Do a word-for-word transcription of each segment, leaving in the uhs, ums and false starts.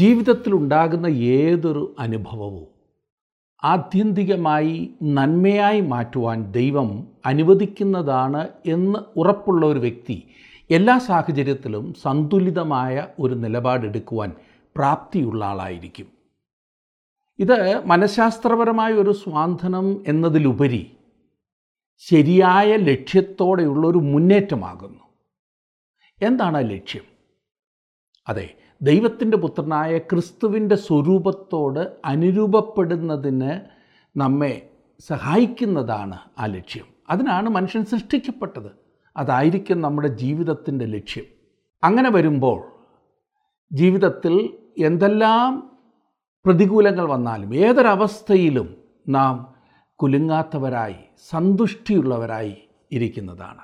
ജീവിതത്തിലുണ്ടാകുന്ന ഏതൊരു അനുഭവവും ആത്യന്തികമായി നന്മയായി മാറ്റുവാൻ ദൈവം അനുവദിക്കുന്നതാണ് എന്ന് ഉറപ്പുള്ള ഒരു വ്യക്തി എല്ലാ സാഹചര്യത്തിലും സന്തുലിതമായ ഒരു നിലപാടെടുക്കുവാൻ പ്രാപ്തിയുള്ള ആളായിരിക്കും. ഇത് മനഃശാസ്ത്രപരമായ ഒരു സ്വാന്തനം എന്നതിലുപരി ശരിയായ ലക്ഷ്യത്തോടെയുള്ളൊരു മുന്നേറ്റമാകുന്നു. എന്താണ് ആ ലക്ഷ്യം? അതെ, ദൈവത്തിൻ്റെ പുത്രനായ ക്രിസ്തുവിൻ്റെ സ്വരൂപത്തോട് അനുരൂപപ്പെടുന്നതിന് നമ്മെ സഹായിക്കുന്നതാണ് ആ ലക്ഷ്യം. അതിനാണ് മനുഷ്യൻ സൃഷ്ടിക്കപ്പെട്ടത്. അതായിരിക്കും നമ്മുടെ ജീവിതത്തിൻ്റെ ലക്ഷ്യം. അങ്ങനെ വരുമ്പോൾ ജീവിതത്തിൽ എന്തെല്ലാം പ്രതികൂലങ്ങൾ വന്നാലും ഏതൊരവസ്ഥയിലും നാം കുലുങ്ങാത്തവരായി സന്തുഷ്ടിയുള്ളവരായി ഇരിക്കുന്നതാണ്.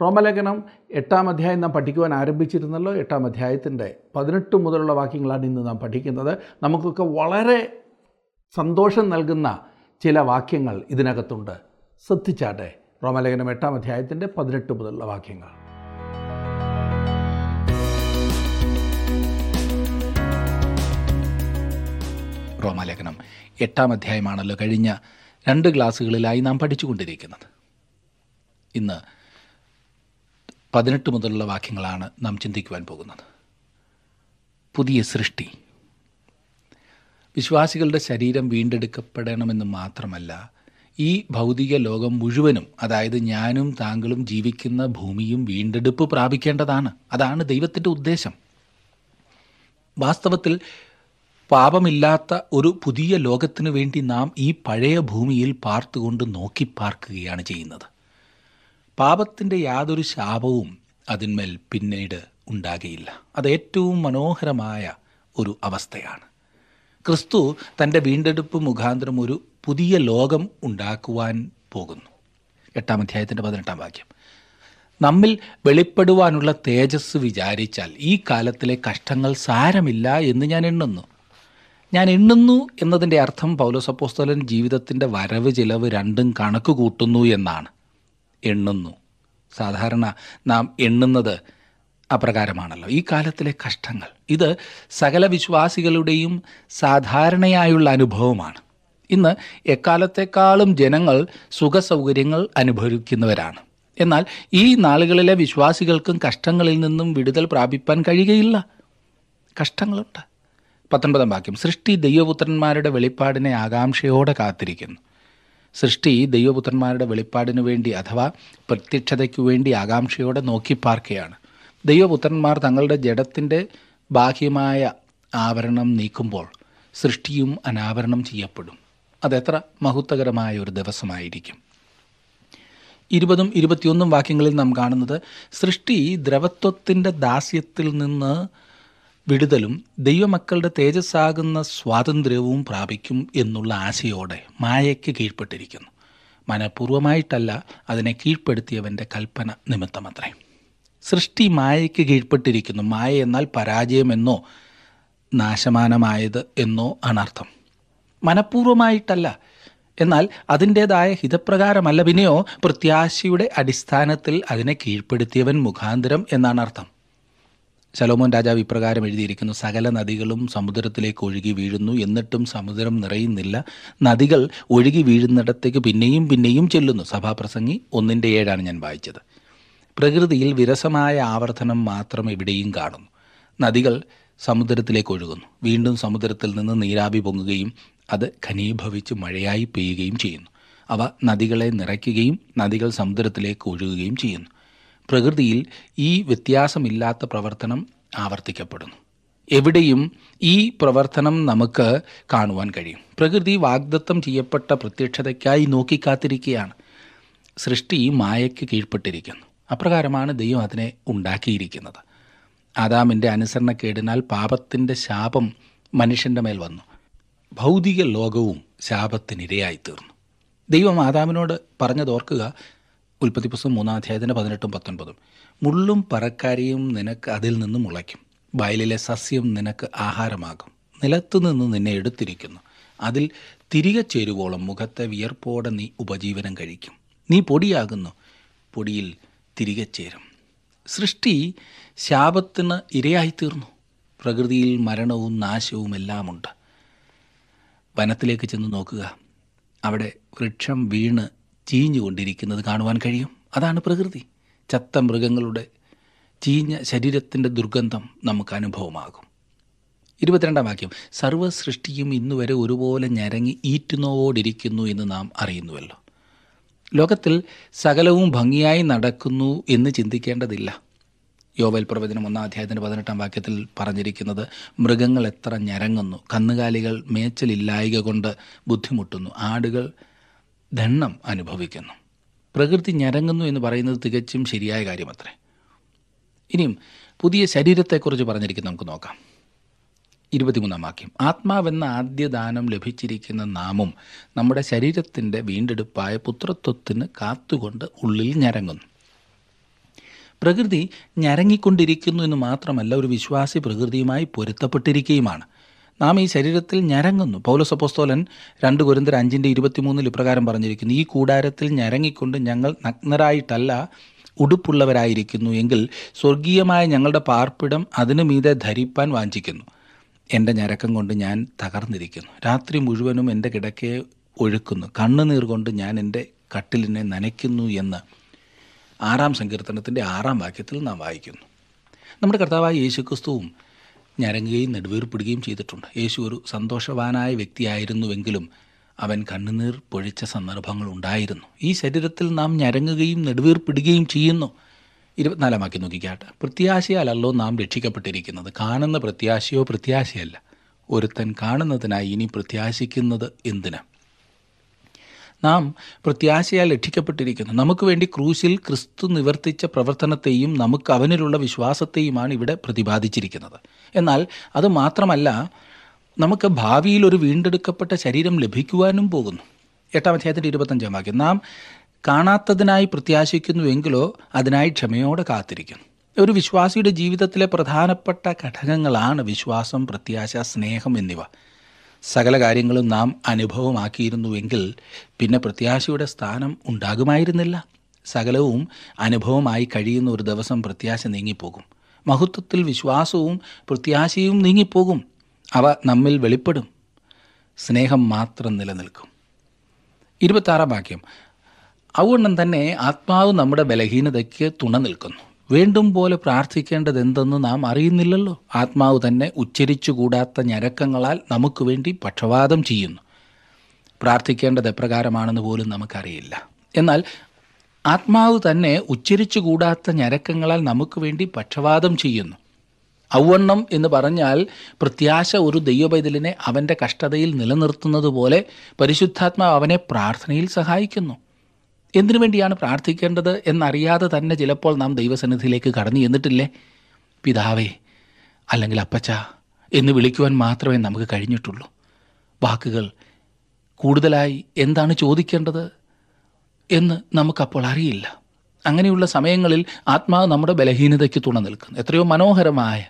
റോമലേഖനം എട്ടാം അധ്യായം നാം പഠിക്കുവാൻ ആരംഭിച്ചിരുന്നല്ലോ. എട്ടാം അധ്യായത്തിൻ്റെ പതിനെട്ട് മുതലുള്ള വാക്യങ്ങളാണ് ഇന്ന് നാം പഠിക്കുന്നത്. നമുക്കൊക്കെ വളരെ സന്തോഷം നൽകുന്ന ചില വാക്യങ്ങൾ ഇതിനകത്തുണ്ട്. ശ്രദ്ധിച്ചാട്ടെ. റോമലേഖനം എട്ടാം അധ്യായത്തിൻ്റെ പതിനെട്ട് മുതലുള്ള വാക്യങ്ങൾ. റോമലേഖനം എട്ടാം അധ്യായമാണല്ലോ കഴിഞ്ഞ രണ്ട് ക്ലാസ്സുകളിലായി നാം പഠിച്ചുകൊണ്ടിരിക്കുന്നത്. ഇന്ന് പതിനെട്ട് മുതലുള്ള വാക്യങ്ങളാണ് നാം ചിന്തിക്കുവാൻ പോകുന്നത്. പുതിയ സൃഷ്ടി. വിശ്വാസികളുടെ ശരീരം വീണ്ടെടുക്കപ്പെടണമെന്ന് മാത്രമല്ല, ഈ ഭൗതിക ലോകം മുഴുവനും, അതായത് ഞാനും താങ്കളും ജീവിക്കുന്ന ഭൂമിയും വീണ്ടെടുപ്പ് പ്രാപിക്കേണ്ടതാണ്. അതാണ് ദൈവത്തിൻ്റെ ഉദ്ദേശം. വാസ്തവത്തിൽ പാപമില്ലാത്ത ഒരു പുതിയ ലോകത്തിനു വേണ്ടി നാം ഈ പഴയ ഭൂമിയിൽ പാർത്തുകൊണ്ട് നോക്കി പാർക്കുകയാണ് ചെയ്യുന്നത്. പാപത്തിൻ്റെ യാതൊരു ശാപവും അതിന്മേൽ പിന്നീട് ഉണ്ടാകുകയില്ല. അത് ഏറ്റവും മനോഹരമായ ഒരു അവസ്ഥയാണ്. ക്രിസ്തു തൻ്റെ വീണ്ടെടുപ്പ് മുഖാന്തരം ഒരു പുതിയ ലോകം ഉണ്ടാക്കുവാൻ പോകുന്നു. എട്ടാം അധ്യായത്തിൻ്റെ പതിനെട്ടാം വാക്യം. നമ്മിൽ വെളിപ്പെടുവാനുള്ള തേജസ് വിചാരിച്ചാൽ ഈ കാലത്തിലെ കഷ്ടങ്ങൾ സാരമില്ല എന്ന് ഞാൻ എണ്ണുന്നു. ഞാൻ എണ്ണുന്നു എന്നതിൻ്റെ അർത്ഥം പൗലോസ് അപ്പോസ്തലൻ ജീവിതത്തിൻ്റെ വരവ് ചിലവ് രണ്ടും കണക്ക് കൂട്ടുന്നു എന്നാണ്. എണ്ണുന്നു, സാധാരണ നാം എണ്ണുന്നത് അപ്രകാരമാണല്ലോ. ഈ കാലത്തിലെ കഷ്ടങ്ങൾ, ഇത് സകല വിശ്വാസികളുടെയും സാധാരണയായുള്ള അനുഭവമാണ്. ഇന്ന് എക്കാലത്തെക്കാളും ജനങ്ങൾ സുഖസൗകര്യങ്ങൾ അനുഭവിക്കുന്നവരാണ്. എന്നാൽ ഈ നാളുകളിലെ വിശ്വാസികൾക്കും കഷ്ടങ്ങളിൽ നിന്നും വിടുതൽ പ്രാപിപ്പാൻ കഴിയുകയില്ല. കഷ്ടങ്ങളുണ്ട്. പത്തൊൻപതാം വാക്യം. സൃഷ്ടി ദൈവപുത്രന്മാരുടെ വെളിപ്പാടിനെ ആകാംക്ഷയോടെ കാത്തിരിക്കുന്നു. സൃഷ്ടി ദൈവപുത്രന്മാരുടെ വെളിപ്പാടിനു വേണ്ടി അഥവാ പ്രത്യക്ഷതയ്ക്കു വേണ്ടി ആകാംക്ഷയോടെ നോക്കിപ്പാർക്കുകയാണ്. ദൈവപുത്രന്മാർ തങ്ങളുടെ ജഡത്തിൻ്റെ ബാഹ്യമായ ആവരണം നീക്കുമ്പോൾ സൃഷ്ടിയും അനാവരണം ചെയ്യപ്പെടും. അതെത്ര മഹത്വകരമായ ഒരു ദിവസമായിരിക്കും. ഇരുപതും ഇരുപത്തിയൊന്നും വാക്യങ്ങളിൽ നാം കാണുന്നത് സൃഷ്ടി ദ്രവത്വത്തിൻ്റെ ദാസ്യത്തിൽ നിന്ന് വിടുതലും ദൈവമക്കളുടെ തേജസ്സാകുന്ന സ്വാതന്ത്ര്യവും പ്രാപിക്കും എന്നുള്ള ആശയോടെ മായയ്ക്ക് കീഴ്പ്പെട്ടിരിക്കുന്നു. മനഃപൂർവ്വമായിട്ടല്ല, അതിനെ കീഴ്പ്പെടുത്തിയവൻ്റെ കൽപ്പന നിമിത്തമത്രേ. സൃഷ്ടി മായയ്ക്ക് കീഴ്പ്പെട്ടിരിക്കുന്നു. മായ എന്നാൽ പരാജയമെന്നോ നാശമാനമായത് എന്നോ അനർത്ഥം. മനഃപൂർവ്വമായിട്ടല്ല, എന്നാൽ അതിൻ്റേതായ ഹിതപ്രകാരമല്ല, പിന്നെയോ പ്രത്യാശയുടെ അടിസ്ഥാനത്തിൽ അതിനെ കീഴ്പ്പെടുത്തിയവൻ മുഖാന്തരം എന്നാണ് അർത്ഥം. ശലോമോൻ രാജാവ് ഇപ്രകാരം എഴുതിയിരിക്കുന്നു: സകല നദികളും സമുദ്രത്തിലേക്ക് ഒഴുകി വീഴുന്നു, എന്നിട്ടും സമുദ്രം നിറയുന്നില്ല. നദികൾ ഒഴുകി വീഴുന്നിടത്തേക്ക് പിന്നെയും പിന്നെയും ചെല്ലുന്നു. സഭാപ്രസംഗി ഒന്നിൻ്റെ ഏഴാണ് ഞാൻ വായിച്ചത്. പ്രകൃതിയിൽ വിരസമായ ആവർത്തനം മാത്രം എവിടെയും കാണുന്നു. നദികൾ സമുദ്രത്തിലേക്ക് ഒഴുകുന്നു, വീണ്ടും സമുദ്രത്തിൽ നിന്ന് നീരാവി പൊങ്ങുകയും അത് ഘനീഭവിച്ച് മഴയായി പെയ്യുകയും ചെയ്യുന്നു. അവ നദികളെ നിറയ്ക്കുകയും നദികൾ സമുദ്രത്തിലേക്ക് ഒഴുകുകയും ചെയ്യുന്നു. പ്രകൃതിയിൽ ഈ വ്യത്യാസമില്ലാത്ത പ്രവർത്തനം ആവർത്തിക്കപ്പെടുന്നു. എവിടെയും ഈ പ്രവർത്തനം നമുക്ക് കാണുവാൻ കഴിയും. പ്രകൃതി വാഗ്ദത്തം ചെയ്യപ്പെട്ട പ്രത്യക്ഷതയ്ക്കായി നോക്കിക്കാത്തിരിക്കുകയാണ്. സൃഷ്ടി മായയ്ക്ക് കീഴ്പ്പെട്ടിരിക്കുന്നു. അപ്രകാരമാണ് ദൈവം അതിനെ ഉണ്ടാക്കിയിരിക്കുന്നത്. ആദാമിൻ്റെ അനുസരണക്കേടിനാൽ പാപത്തിൻ്റെ ശാപം മനുഷ്യൻ്റെ മേൽ വന്നു. ഭൗതിക ലോകവും ശാപത്തിനിരയായിത്തീർന്നു. ദൈവം ആദാമിനോട് പറഞ്ഞതോർക്കുക. ഉൽപ്പത്തി പുസ്തകം മൂന്നാം അധ്യായത്തിൻ്റെ പതിനെട്ടും പത്തൊൻപതും. മുള്ളും പറക്കാരിയും നിനക്ക് അതിൽ നിന്ന് മുളയ്ക്കും, വയലിലെ സസ്യം നിനക്ക് ആഹാരമാകും. നിലത്തുനിന്ന് നിന്നെ എടുത്തിരിക്കുന്നു, അതിൽ തിരികെ ചേരുവോളം മുഖത്തെ വിയർപ്പോടെ നീ ഉപജീവനം കഴിക്കും. നീ പൊടിയാകുന്നു, പൊടിയിൽ തിരികെ ചേരും. സൃഷ്ടി ശാപത്തിന് ഇരയായിത്തീർന്നു. പ്രകൃതിയിൽ മരണവും നാശവും എല്ലാമുണ്ട്. വനത്തിലേക്ക് ചെന്ന് നോക്കുക, അവിടെ വൃക്ഷം വീണ് ചീഞ്ഞുകൊണ്ടിരിക്കുന്നത് കാണുവാൻ കഴിയും. അതാണ് പ്രകൃതി. ചത്ത മൃഗങ്ങളുടെ ചീഞ്ഞ ശരീരത്തിൻ്റെ ദുർഗന്ധം നമുക്ക് അനുഭവമാകും. ഇരുപത്തിരണ്ടാം വാക്യം, സർവ്വ സൃഷ്ടിയും ഇന്നുവരെ ഒരുപോലെ ഞരങ്ങി ഈറ്റുനോവോടിരിക്കുന്നു എന്ന് നാം അറിയുന്നുവല്ലോ. ലോകത്തിൽ സകലവും ഭംഗിയായി നടക്കുന്നു എന്ന് ചിന്തിക്കേണ്ടതില്ല. യോവേൽ പ്രവചനം ഒന്നാം അധ്യായത്തിൻ്റെ പതിനെട്ടാം വാക്യത്തിൽ പറഞ്ഞിരിക്കുന്നത്, മൃഗങ്ങൾ എത്ര ഞരങ്ങുന്നു, കന്നുകാലികൾ മേച്ചലില്ലായ്ക കൊണ്ട് ബുദ്ധിമുട്ടുന്നു, ആടുകൾ ദണ്ണം അനുഭവിക്കുന്നു. പ്രകൃതി ഞരങ്ങുന്നു എന്ന് പറയുന്നത് തികച്ചും ശരിയായ കാര്യമത്രേ. ഇനിയും പുതിയ ശരീരത്തെക്കുറിച്ച് പറഞ്ഞിരിക്കുന്നത് നമുക്ക് നോക്കാം. ഇരുപത്തിമൂന്നാം വാക്യം, ആത്മാവെന്ന ആദ്യദാനം ലഭിച്ചിരിക്കുന്ന നാമും നമ്മുടെ ശരീരത്തിൻ്റെ വീണ്ടെടുപ്പായ പുത്രത്വത്തിന് കാത്തുകൊണ്ട് ഉള്ളിൽ ഞരങ്ങുന്നു. പ്രകൃതി ഞരങ്ങിക്കൊണ്ടിരിക്കുന്നു എന്ന് മാത്രമല്ല, ഒരു വിശ്വാസി പ്രകൃതിയുമായി പൊരുത്തപ്പെട്ടിരിക്കുകയുമാണ്. നാം ഈ ശരീരത്തിൽ ഞരങ്ങുന്നു. പൗലോസ് അപ്പോസ്തലൻ രണ്ട് കൊരിന്ത്യർ അഞ്ചിൻ്റെ ഇരുപത്തിമൂന്നിൽ ഇപ്രകാരം പറഞ്ഞിരിക്കുന്നു, ഈ കൂടാരത്തിൽ ഞരങ്ങിക്കൊണ്ട് ഞങ്ങൾ നഗ്നരായിട്ടല്ല ഉടുപ്പുള്ളവരായിരിക്കുന്നു എങ്കിൽ സ്വർഗീയമായ ഞങ്ങളുടെ പാർപ്പിടം അതിനു മീതെ ധരിപ്പാൻ വാഞ്ചിക്കുന്നു. എൻ്റെ ഞരക്കം കൊണ്ട് ഞാൻ തകർന്നിരിക്കുന്നു, രാത്രി മുഴുവനും എൻ്റെ കിടക്കയെ ഒഴുക്കുന്നു, കണ്ണുനീർ കൊണ്ട് ഞാൻ എൻ്റെ കട്ടിലിനെ നനയ്ക്കുന്നു എന്ന് ആറാം സങ്കീർത്തനത്തിൻ്റെ ആറാം വാക്യത്തിൽ നാം വായിക്കുന്നു. നമ്മുടെ കർത്താവായ യേശുക്രിസ്തുവും ഞരങ്ങുകയും നെടുവീർപ്പിടുകയും ചെയ്തിട്ടുണ്ട്. യേശു ഒരു സന്തോഷവാനായ വ്യക്തിയായിരുന്നുവെങ്കിലും അവൻ കണ്ണുനീർ പൊഴിച്ച സന്ദർഭങ്ങളുണ്ടായിരുന്നു. ഈ ശരീരത്തിൽ നാം ഞരങ്ങുകയും നെടുവീർപ്പിടുകയും ചെയ്യുന്നു. ഇരുപത്തിനാലാം വാക്യം നോക്കിക്കാട്ടെ, പ്രത്യാശയാലല്ലോ നാം രക്ഷിക്കപ്പെട്ടിരിക്കുന്നത്, കാണുന്ന പ്രത്യാശയോ പ്രത്യാശയല്ല, ഒരുത്തൻ കാണുന്നതിനായി ഇനി പ്രത്യാശിക്കുന്നത് എന്തിന്? നാം പ്രത്യാശയാൽ രക്ഷിക്കപ്പെട്ടിരിക്കുന്നു. നമുക്ക് വേണ്ടി ക്രൂശിൽ ക്രിസ്തു നിവർത്തിച്ച പ്രവർത്തനത്തെയും നമുക്ക് അവനിലുള്ള വിശ്വാസത്തെയുമാണ് ഇവിടെ പ്രതിപാദിച്ചിരിക്കുന്നത്. എന്നാൽ അത് മാത്രമല്ല, നമുക്ക് ഭാവിയിൽ ഒരു വീണ്ടെടുക്കപ്പെട്ട ശരീരം ലഭിക്കുവാനും പോകുന്നു. എട്ടാം അധ്യായത്തിൻ്റെ ഇരുപത്തഞ്ചാം വാക്യം, നാം കാണാത്തതിനായി പ്രത്യാശിക്കുന്നുവെങ്കിലോ അതിനായി ക്ഷമയോടെ കാത്തിരിക്കുന്നു. ഒരു വിശ്വാസിയുടെ ജീവിതത്തിലെ പ്രധാനപ്പെട്ട ഘടകങ്ങളാണ് വിശ്വാസം, പ്രത്യാശ, സ്നേഹം എന്നിവ. സകല കാര്യങ്ങളും നാം അനുഭവമാക്കിയിരുന്നുവെങ്കിൽ പിന്നെ പ്രത്യാശയുടെ സ്ഥാനം ഉണ്ടാകുമായിരുന്നില്ല. സകലവും അനുഭവമായി കഴിയുന്ന ഒരു ദിവസം പ്രത്യാശ നീങ്ങിപ്പോകും. മഹത്വത്തിൽ വിശ്വാസവും പ്രത്യാശയും നീങ്ങിപ്പോകും. അവ നമ്മിൽ വെളിപ്പെടും. സ്നേഹം മാത്രം നിലനിൽക്കും. ഇരുപത്താറാം വാക്യം, അതുകൊണ്ടും തന്നെ ആത്മാവ് നമ്മുടെ ബലഹീനതയ്ക്ക് തുണ നിൽക്കുന്നു. വേണ്ടും പോലെ പ്രാർത്ഥിക്കേണ്ടതെന്തെന്ന് നാം അറിയുന്നില്ലല്ലോ. ആത്മാവ് തന്നെ ഉച്ചരിച്ചുകൂടാത്ത ഞരക്കങ്ങളാൽ നമുക്ക് വേണ്ടി പക്ഷവാദം ചെയ്യുന്നു. പ്രാർത്ഥിക്കേണ്ടത് എപ്രകാരമാണെന്ന് പോലും നമുക്കറിയില്ല. എന്നാൽ ആത്മാവ് തന്നെ ഉച്ചരിച്ചുകൂടാത്ത ഞരക്കങ്ങളാൽ നമുക്ക് വേണ്ടി പക്ഷവാദം ചെയ്യുന്നു. ഔവണ്ണം എന്ന് പറഞ്ഞാൽ പ്രത്യാശ ഒരു ദൈവപൈതലിനെ അവൻ്റെ കഷ്ടതയിൽ നിലനിർത്തുന്നത് പോലെ പരിശുദ്ധാത്മാവ് അവനെ പ്രാർത്ഥനയിൽ സഹായിക്കുന്നു. എന്തിനു വേണ്ടിയാണ് പ്രാർത്ഥിക്കേണ്ടത് എന്നറിയാതെ തന്നെ ചിലപ്പോൾ നാം ദൈവസന്നിധിയിലേക്ക് കടന്നു ചെന്നിട്ടില്ലേ? പിതാവേ അല്ലെങ്കിൽ അപ്പച്ച എന്ന് വിളിക്കുവാൻ മാത്രമേ നമുക്ക് കഴിഞ്ഞിട്ടുള്ളൂ. വാക്കുകൾ കൂടുതലായി എന്താണ് ചോദിക്കേണ്ടത് എന്ന് നമുക്കപ്പോൾ അറിയില്ല. അങ്ങനെയുള്ള സമയങ്ങളിൽ ആത്മാവ് നമ്മുടെ ബലഹീനതയ്ക്ക് തുണ നിൽക്കുന്നു. എത്രയോ മനോഹരമായ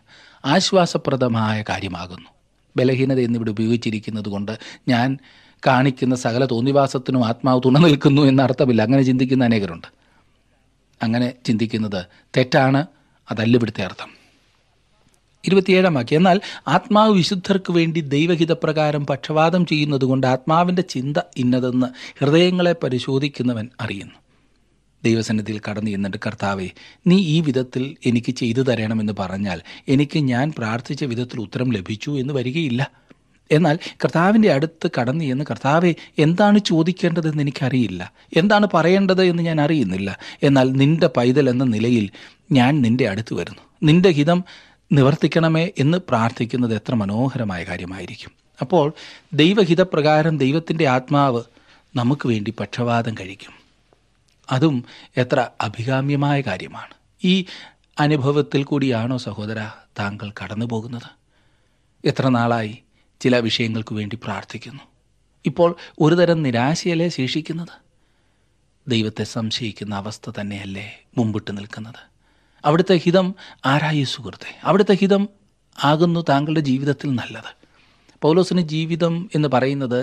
ആശ്വാസപ്രദമായ കാര്യമാകുന്നു. ബലഹീനത എന്നിവിടെ ഉപയോഗിച്ചിരിക്കുന്നത് കൊണ്ട് ഞാൻ കാണിക്കുന്ന സകല തോന്നിവാസത്തിനും ആത്മാവ് തുണ നിൽക്കുന്നു എന്ന അർത്ഥമില്ല. അങ്ങനെ ചിന്തിക്കുന്ന അനേകരുണ്ട്. അങ്ങനെ ചിന്തിക്കുന്നത് തെറ്റാണ്. അതല്ല ഇവിടുത്തെ അർത്ഥം. ഇരുപത്തിയേഴാം വാക്യം, എന്നാൽ ആത്മാവ് വിശുദ്ധർക്ക് വേണ്ടി ദൈവഹിതപ്രകാരം പക്ഷവാദം ചെയ്യുന്നത് കൊണ്ട് ആത്മാവിൻ്റെ ചിന്ത ഇന്നതെന്ന് ഹൃദയങ്ങളെ പരിശോധിക്കുന്നവൻ അറിയുന്നു. ദൈവസന്നിധിയിൽ കടന്നു ചെന്നിട്ട് കർത്താവേ നീ ഈ വിധത്തിൽ എനിക്ക് ചെയ്തു തരണമെന്ന് പറഞ്ഞാൽ എനിക്ക് ഞാൻ പ്രാർത്ഥിച്ച വിധത്തിൽ ഉത്തരം ലഭിച്ചു എന്ന് വരികയില്ല. എന്നാൽ കർത്താവിൻ്റെ അടുത്ത് കടന്നു എന്ന് കർത്താവെ എന്താണ് ചോദിക്കേണ്ടതെന്ന് എനിക്കറിയില്ല, എന്താണ് പറയേണ്ടത് എന്ന് ഞാൻ അറിയുന്നില്ല, എന്നാൽ നിൻ്റെ പൈതൽ എന്ന നിലയിൽ ഞാൻ നിൻ്റെ അടുത്ത് വരുന്നു, നിൻ്റെ ഹിതം നിവർത്തിക്കണമേ എന്ന് പ്രാർത്ഥിക്കുന്നത് എത്ര മനോഹരമായ കാര്യമായിരിക്കും. അപ്പോൾ ദൈവഹിതപ്രകാരം ദൈവത്തിൻ്റെ ആത്മാവ് നമുക്ക് വേണ്ടി പക്ഷവാദം കഴിക്കും. അതും എത്ര അഭികാമ്യമായ കാര്യമാണ്. ഈ അനുഭവത്തിൽ കൂടിയാണോ സഹോദര താങ്കൾ കടന്നു പോകുന്നത്? എത്ര നാളായി ചില വിഷയങ്ങൾക്ക് വേണ്ടി പ്രാർത്ഥിക്കുന്നു, ഇപ്പോൾ ഒരുതരം നിരാശയല്ലേ ശേഷിക്കുന്നത്? ദൈവത്തെ സംശയിക്കുന്ന അവസ്ഥ തന്നെയല്ലേ മുമ്പിട്ട് നിൽക്കുന്നത്? അവിടുത്തെ ഹിതം ആരായി സുഹൃത്തെ? അവിടുത്തെ ഹിതം ആകുന്നു താങ്കളുടെ ജീവിതത്തിൽ നല്ലത്. പൗലോസിന് ജീവിതം എന്ന് പറയുന്നത്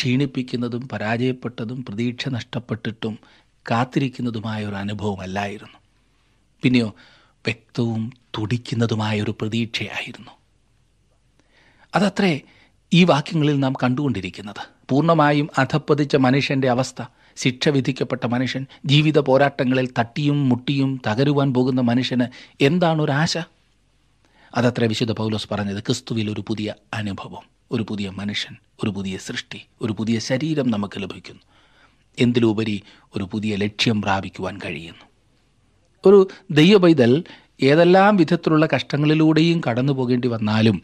ക്ഷീണിപ്പിക്കുന്നതും പരാജയപ്പെട്ടതും പ്രതീക്ഷ നഷ്ടപ്പെട്ടിട്ടും കാത്തിരിക്കുന്നതുമായ ഒരു അനുഭവമല്ലായിരുന്നു. പിന്നെയോ വ്യക്തവും തുടിക്കുന്നതുമായ ഒരു പ്രതീക്ഷയായിരുന്നു. അതത്രേ ഈ വാക്യങ്ങളിൽ നാം കണ്ടുകൊണ്ടിരിക്കുന്നത്. പൂർണ്ണമായും അധപ്പതിച്ച മനുഷ്യൻ്റെ അവസ്ഥ, ശിക്ഷ വിധിക്കപ്പെട്ട മനുഷ്യൻ, ജീവിത പോരാട്ടങ്ങളിൽ തട്ടിയും മുട്ടിയും തകരുവാൻ പോകുന്ന മനുഷ്യന് എന്താണൊരാശ? അതത്ര വിശുദ്ധ പൗലോസ് പറഞ്ഞത്, ക്രിസ്തുവിൽ ഒരു പുതിയ അനുഭവം, ഒരു പുതിയ മനുഷ്യൻ, ഒരു പുതിയ സൃഷ്ടി, ഒരു പുതിയ ശരീരം നമുക്ക് ലഭിക്കുന്നു. എന്തിലുപരി ഒരു പുതിയ ലക്ഷ്യം പ്രാപിക്കുവാൻ കഴിയുന്നു. ഒരു ദൈവ പൈതൽ ഏതെല്ലാം വിധത്തിലുള്ള കഷ്ടങ്ങളിലൂടെയും കടന്നു പോകേണ്ടി വന്നാലും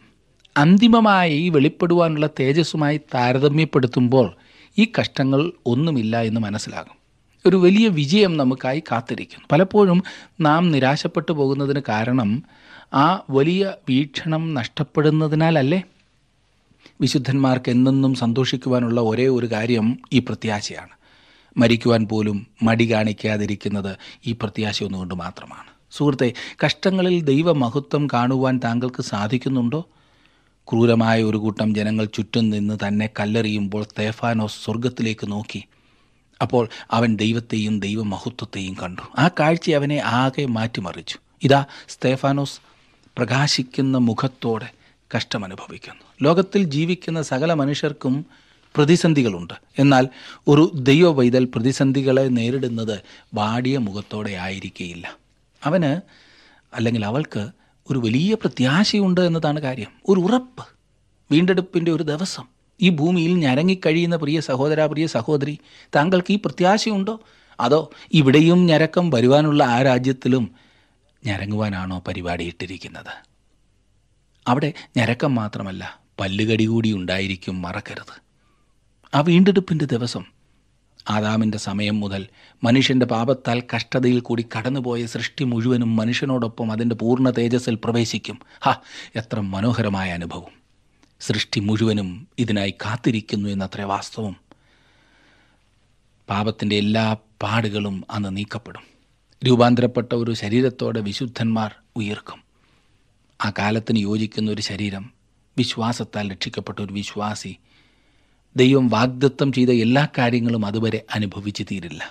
അന്തിമമായി വെളിപ്പെടുവാനുള്ള തേജസ്സുമായി താരതമ്യപ്പെടുത്തുമ്പോൾ ഈ കഷ്ടങ്ങൾ ഒന്നുമില്ല എന്ന് മനസ്സിലാകും. ഒരു വലിയ വിജയം നമുക്കായി കാത്തിരിക്കുന്നു. പലപ്പോഴും നാം നിരാശപ്പെട്ടു പോകുന്നതിന് കാരണം ആ വലിയ വീക്ഷണം നഷ്ടപ്പെടുന്നതിനാലല്ലേ? വിശുദ്ധന്മാർക്ക് എന്നെന്നും സന്തോഷിക്കുവാനുള്ള ഒരേ ഒരു കാര്യം ഈ പ്രത്യാശയാണ്. മരിക്കുവാൻ പോലും മടി കാണിക്കാതിരിക്കുന്നത് ഈ പ്രത്യാശ ഒന്നുകൊണ്ട് മാത്രമാണ്. സുഹൃത്തെ, കഷ്ടങ്ങളിൽ ദൈവമഹത്വം കാണുവാൻ താങ്കൾക്ക് സാധിക്കുന്നുണ്ടോ? ക്രൂരമായ ഒരു കൂട്ടം ജനങ്ങൾ ചുറ്റും നിന്ന് തന്നെ കല്ലെറിയുമ്പോൾ സ്തെഫാനോസ് സ്വർഗത്തിലേക്ക് നോക്കി. അപ്പോൾ അവൻ ദൈവത്തെയും ദൈവമഹത്വത്തെയും കണ്ടു. ആ കാഴ്ച അവനെ ആകെ മാറ്റിമറിച്ചു. ഇതാ സ്തെഫാനോസ് പ്രകാശിക്കുന്ന മുഖത്തോടെ കഷ്ടമനുഭവിക്കുന്നു. ലോകത്തിൽ ജീവിക്കുന്ന സകല മനുഷ്യർക്കും പ്രതിസന്ധികളുണ്ട്. എന്നാൽ ഒരു ദൈവ പൈതൽ പ്രതിസന്ധികളെ നേരിടുന്നത് വാടിയ മുഖത്തോടെ ആയിരിക്കുകയില്ല. അവന് അല്ലെങ്കിൽ അവൾക്ക് ഒരു വലിയ പ്രത്യാശയുണ്ട് എന്നതാണ് കാര്യം. ഒരു ഉറപ്പ്, വീണ്ടെടുപ്പിൻ്റെ ഒരു ദിവസം. ഈ ഭൂമിയിൽ ഞരങ്ങിക്കഴിയുന്ന പ്രിയ സഹോദര, പ്രിയ സഹോദരി, താങ്കൾക്ക് ഈ പ്രത്യാശയുണ്ടോ? അതോ ഇവിടെയും ഞരക്കം വരുവാനുള്ള ആ രാജ്യത്തിലും ഞരങ്ങുവാനാണോ പരിപാടിയിട്ടിരിക്കുന്നത്? അവിടെ ഞരക്കം മാത്രമല്ല, പല്ലുകടി കൂടി ഉണ്ടായിരിക്കും, മറക്കരുത്. ആ വീണ്ടെടുപ്പിൻ്റെ ദിവസം ആദാമിൻ്റെ സമയം മുതൽ മനുഷ്യൻ്റെ പാപത്താൽ കഷ്ടതയിൽ കൂടി കടന്നുപോയ സൃഷ്ടി മുഴുവനും മനുഷ്യനോടൊപ്പം അതിൻ്റെ പൂർണ്ണ തേജസ്സിൽ പ്രവേശിക്കും. ഹാ, എത്ര മനോഹരമായ അനുഭവം! സൃഷ്ടി മുഴുവനും ഇതിനായി കാത്തിരിക്കുന്നു എന്നത്ര വാസ്തവം. പാപത്തിൻ്റെ എല്ലാ പാടുകളും അന്ന് നീക്കപ്പെടും. രൂപാന്തരപ്പെട്ട ഒരു ശരീരത്തോടെ വിശുദ്ധന്മാർ ഉയർക്കും. ആ കാലത്തിന് യോജിക്കുന്ന ഒരു ശരീരം, വിശ്വാസത്താൽ രക്ഷിക്കപ്പെട്ട ഒരു വിശ്വാസി ദൈവം വാഗ്ദത്തം ചെയ്ത എല്ലാ കാര്യങ്ങളും അതുവരെ അനുഭവിച്ച് തീരില്ല.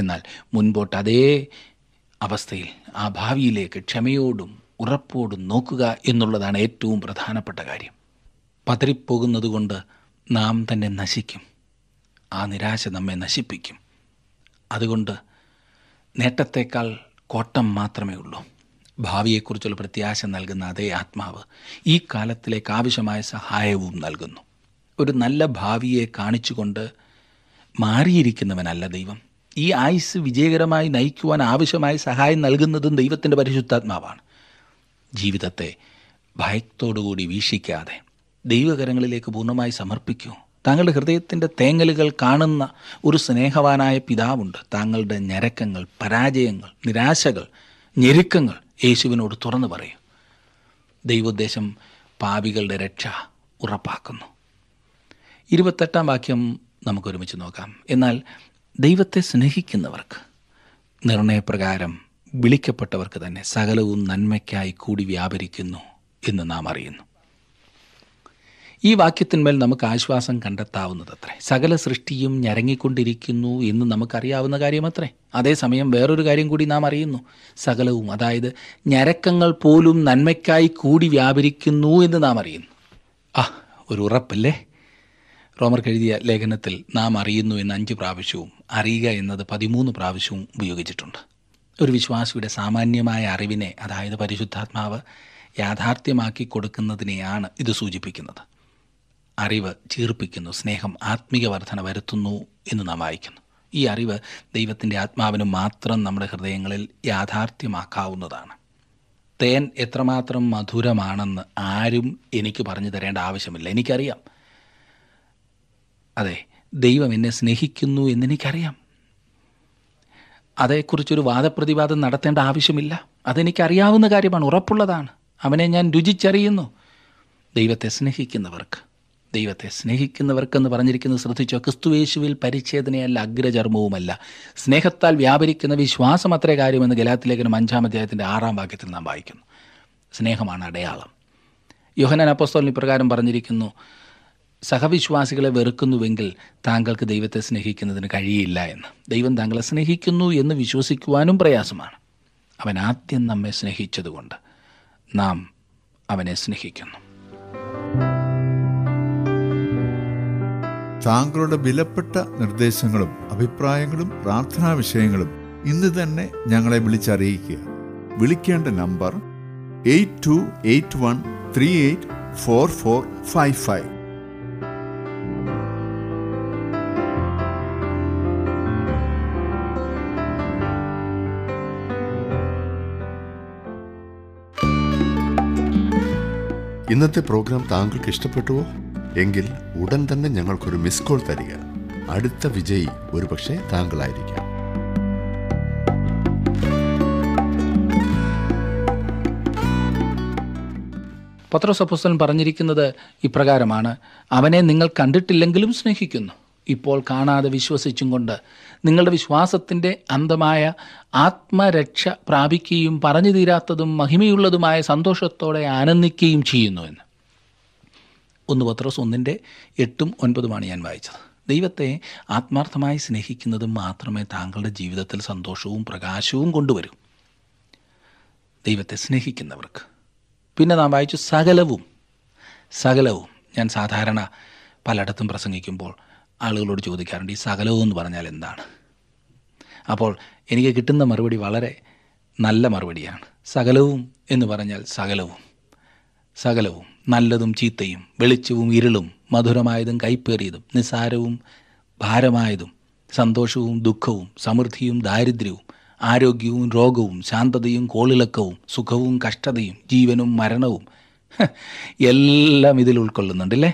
എന്നാൽ മുൻപോട്ട് അതേ അവസ്ഥയിൽ, ആ ഭാവിയിലേക്ക് ക്ഷമയോടും ഉറപ്പോടും നോക്കുക എന്നുള്ളതാണ് ഏറ്റവും പ്രധാനപ്പെട്ട കാര്യം. പതറിപ്പോകുന്നതുകൊണ്ട് നാം തന്നെ നശിക്കും. ആ നിരാശ നമ്മെ നശിപ്പിക്കും. അതുകൊണ്ട് നേട്ടത്തേക്കാൾ കോട്ടം മാത്രമേ ഉള്ളൂ. ഭാവിയെക്കുറിച്ചുള്ള പ്രത്യാശ നൽകുന്ന അതേ ആത്മാവ് ഈ കാലത്തിലേക്ക് ആവശ്യമായ സഹായവും നൽകുന്നു. ഒരു നല്ല ഭാവിയെ കാണിച്ചുകൊണ്ട് മാറിയിരിക്കുന്നവനല്ല ദൈവം. ഈ ആയുസ് വിജയകരമായി നയിക്കുവാൻ ആവശ്യമായ സഹായം നൽകുന്നതും ദൈവത്തിൻ്റെ പരിശുദ്ധാത്മാവാണ്. ജീവിതത്തെ ഭയത്തോടുകൂടി വീക്ഷിക്കാതെ ദൈവകരങ്ങളിലേക്ക് പൂർണ്ണമായി സമർപ്പിക്കൂ. താങ്കളുടെ ഹൃദയത്തിൻ്റെ തേങ്ങലുകൾ കാണുന്ന ഒരു സ്നേഹവാനായ പിതാവുണ്ട്. താങ്കളുടെ ഞരക്കങ്ങൾ, പരാജയങ്ങൾ, നിരാശകൾ, ഞെരുക്കങ്ങൾ യേശുവിനോട് തുറന്നു പറയൂ. ദൈവോദ്ദേശം പാപികളുടെ രക്ഷ ഉറപ്പാക്കുന്നു. ഇരുപത്തെട്ടാം വാക്യം നമുക്കൊരുമിച്ച് നോക്കാം. എന്നാൽ ദൈവത്തെ സ്നേഹിക്കുന്നവർക്ക്, നിർണയപ്രകാരം വിളിക്കപ്പെട്ടവർക്ക് തന്നെ സകലവും നന്മയ്ക്കായി കൂടി വ്യാപരിക്കുന്നു എന്ന് നാം അറിയുന്നു. ഈ വാക്യത്തിന്മേൽ നമുക്ക് ആശ്വാസം കണ്ടെത്താവുന്നതത്രേ സകല സൃഷ്ടിയും ഞരങ്ങിക്കൊണ്ടിരിക്കുന്നു എന്ന് നമുക്കറിയാവുന്ന കാര്യമത്രേ. അതേസമയം വേറൊരു കാര്യം കൂടി നാം അറിയുന്നു. സകലവും, അതായത് ഞരക്കങ്ങൾ പോലും നന്മയ്ക്കായി കൂടി വ്യാപരിക്കുന്നു എന്ന് നാം അറിയുന്നു. ആ ഒരു ഉറപ്പല്ലേ? റോമർക്കെഴുതിയ ലേഖനത്തിൽ നാം അറിയുന്നു എന്ന് അഞ്ച് പ്രാവശ്യവും അറിയുക എന്നത് പതിമൂന്ന് പ്രാവശ്യവും ഉപയോഗിച്ചിട്ടുണ്ട്. ഒരു വിശ്വാസിയുടെ സാമാന്യമായ അറിവിനെ, അതായത് പരിശുദ്ധാത്മാവ് യാഥാർത്ഥ്യമാക്കി കൊടുക്കുന്നതിനെയാണ് ഇത് സൂചിപ്പിക്കുന്നത്. അറിവ് ചീർപ്പിക്കുന്നു, സ്നേഹം ആത്മീക വർധന വരുത്തുന്നു എന്ന് നാം വായിക്കുന്നു. ഈ അറിവ് ദൈവത്തിൻ്റെ ആത്മാവിന് മാത്രം നമ്മുടെ ഹൃദയങ്ങളിൽ യാഥാർത്ഥ്യമാക്കാവുന്നതാണ്. തേൻ എത്രമാത്രം മധുരമാണെന്ന് ആരും എനിക്ക് പറഞ്ഞു തരേണ്ട ആവശ്യമില്ല, എനിക്കറിയാം. അതെ, ദൈവം എന്നെ സ്നേഹിക്കുന്നു എന്നെനിക്കറിയാം. അതേക്കുറിച്ചൊരു വാദപ്രതിവാദം നടത്തേണ്ട ആവശ്യമില്ല. അതെനിക്കറിയാവുന്ന കാര്യമാണ്, ഉറപ്പുള്ളതാണ്. അവനെ ഞാൻ രുചിച്ചറിയുന്നു. ദൈവത്തെ സ്നേഹിക്കുന്നവർക്ക്, ദൈവത്തെ സ്നേഹിക്കുന്നവർക്കെന്ന് പറഞ്ഞിരിക്കുന്നത് ശ്രദ്ധിച്ചോ? ക്രിസ്തുയേശുവിൽ പരിച്ഛേദനയല്ല, അഗ്രചർമ്മവുമല്ല, സ്നേഹത്താൽ വ്യാപരിക്കുന്ന വിശ്വാസം അത്രേ കാര്യമെന്ന് ഗലാത്യ ലേഖനം അഞ്ചാം അധ്യായത്തിൻ്റെ ആറാം വാക്യത്തിൽ നാം വായിക്കുന്നു. സ്നേഹമാണ് അടയാളം. യോഹന്നാൻ അപ്പോസ്തലൻ ഇപ്രകാരം പറഞ്ഞിരിക്കുന്നു, സഹവിശ്വാസികളെ വെറുക്കുന്നുവെങ്കിൽ താങ്കൾക്ക് ദൈവത്തെ സ്നേഹിക്കുന്നതിന് കഴിയില്ല എന്ന്. ദൈവം താങ്കളെ സ്നേഹിക്കുന്നു എന്ന് വിശ്വസിക്കുവാനും പ്രയാസമാണ്. അവൻ ആദ്യം നമ്മെ സ്നേഹിച്ചതുകൊണ്ട് നാം അവനെ സ്നേഹിക്കുന്നു. താങ്കളുടെ വിലപ്പെട്ട നിർദ്ദേശങ്ങളും അഭിപ്രായങ്ങളും പ്രാർത്ഥനാ വിഷയങ്ങളും ഇന്ന് തന്നെ ഞങ്ങളെ വിളിച്ചറിയിക്കുക. വിളിക്കേണ്ട number eight two eight one three eight four four five five. ഇന്നത്തെ പ്രോഗ്രാം താങ്കൾക്ക് ഇഷ്ടപ്പെട്ടുവോ? എങ്കിൽ ഉടൻ തന്നെ ഞങ്ങൾക്കൊരു മിസ് കോൾ തരിക. അടുത്ത വിജയി ഒരുപക്ഷെ താങ്കളായിരിക്കാം. പത്രോസ് അപ്പോസ്തലൻ പറഞ്ഞിരിക്കുന്നത് ഇപ്രകാരമാണ്: അവനെ നിങ്ങൾ കണ്ടിട്ടില്ലെങ്കിലും സ്നേഹിക്കുന്നു. ഇപ്പോൾ കാണാതെ വിശ്വസിച്ചും കൊണ്ട് നിങ്ങളുടെ വിശ്വാസത്തിൻ്റെ അന്ധമായ ആത്മരക്ഷ പ്രാപിക്കുകയും പറഞ്ഞു തീരാത്തതും മഹിമയുള്ളതുമായ സന്തോഷത്തോടെ ആനന്ദിക്കുകയും ചെയ്യുന്നു എന്ന്. ഒന്ന് പത്രോസ് ഒന്നിൻ്റെ എട്ടും ഒൻപതുമാണ് ഞാൻ വായിച്ചത്. ദൈവത്തെ ആത്മാർത്ഥമായി സ്നേഹിക്കുന്നതും മാത്രമേ താങ്കളുടെ ജീവിതത്തിൽ സന്തോഷവും പ്രകാശവും കൊണ്ടുവരൂ. ദൈവത്തെ സ്നേഹിക്കുന്നവർക്ക് പിന്നെ നാം വായിച്ചു സകലവും സകലവും ഞാൻ സാധാരണ പലയിടത്തും പ്രസംഗിക്കുമ്പോൾ ആളുകളോട് ചോദിക്കാറുണ്ട്, ഈ സകലവും എന്ന് പറഞ്ഞാൽ എന്താണ്? അപ്പോൾ എനിക്ക് കിട്ടുന്ന മറുപടി വളരെ നല്ല മറുപടിയാണ്. സകലവും എന്ന് പറഞ്ഞാൽ സകലവും സകലവും നല്ലതും ചീത്തയും വെളിച്ചവും ഇരുളും മധുരമായതും കൈപ്പേറിയതും നിസ്സാരവും ഭാരമായതും സന്തോഷവും ദുഃഖവും സമൃദ്ധിയും ദാരിദ്ര്യവും ആരോഗ്യവും രോഗവും ശാന്തതയും കോളിളക്കവും സുഖവും കഷ്ടതയും ജീവനും മരണവും എല്ലാം ഇതിൽ ഉൾക്കൊള്ളുന്നുണ്ടല്ലേ.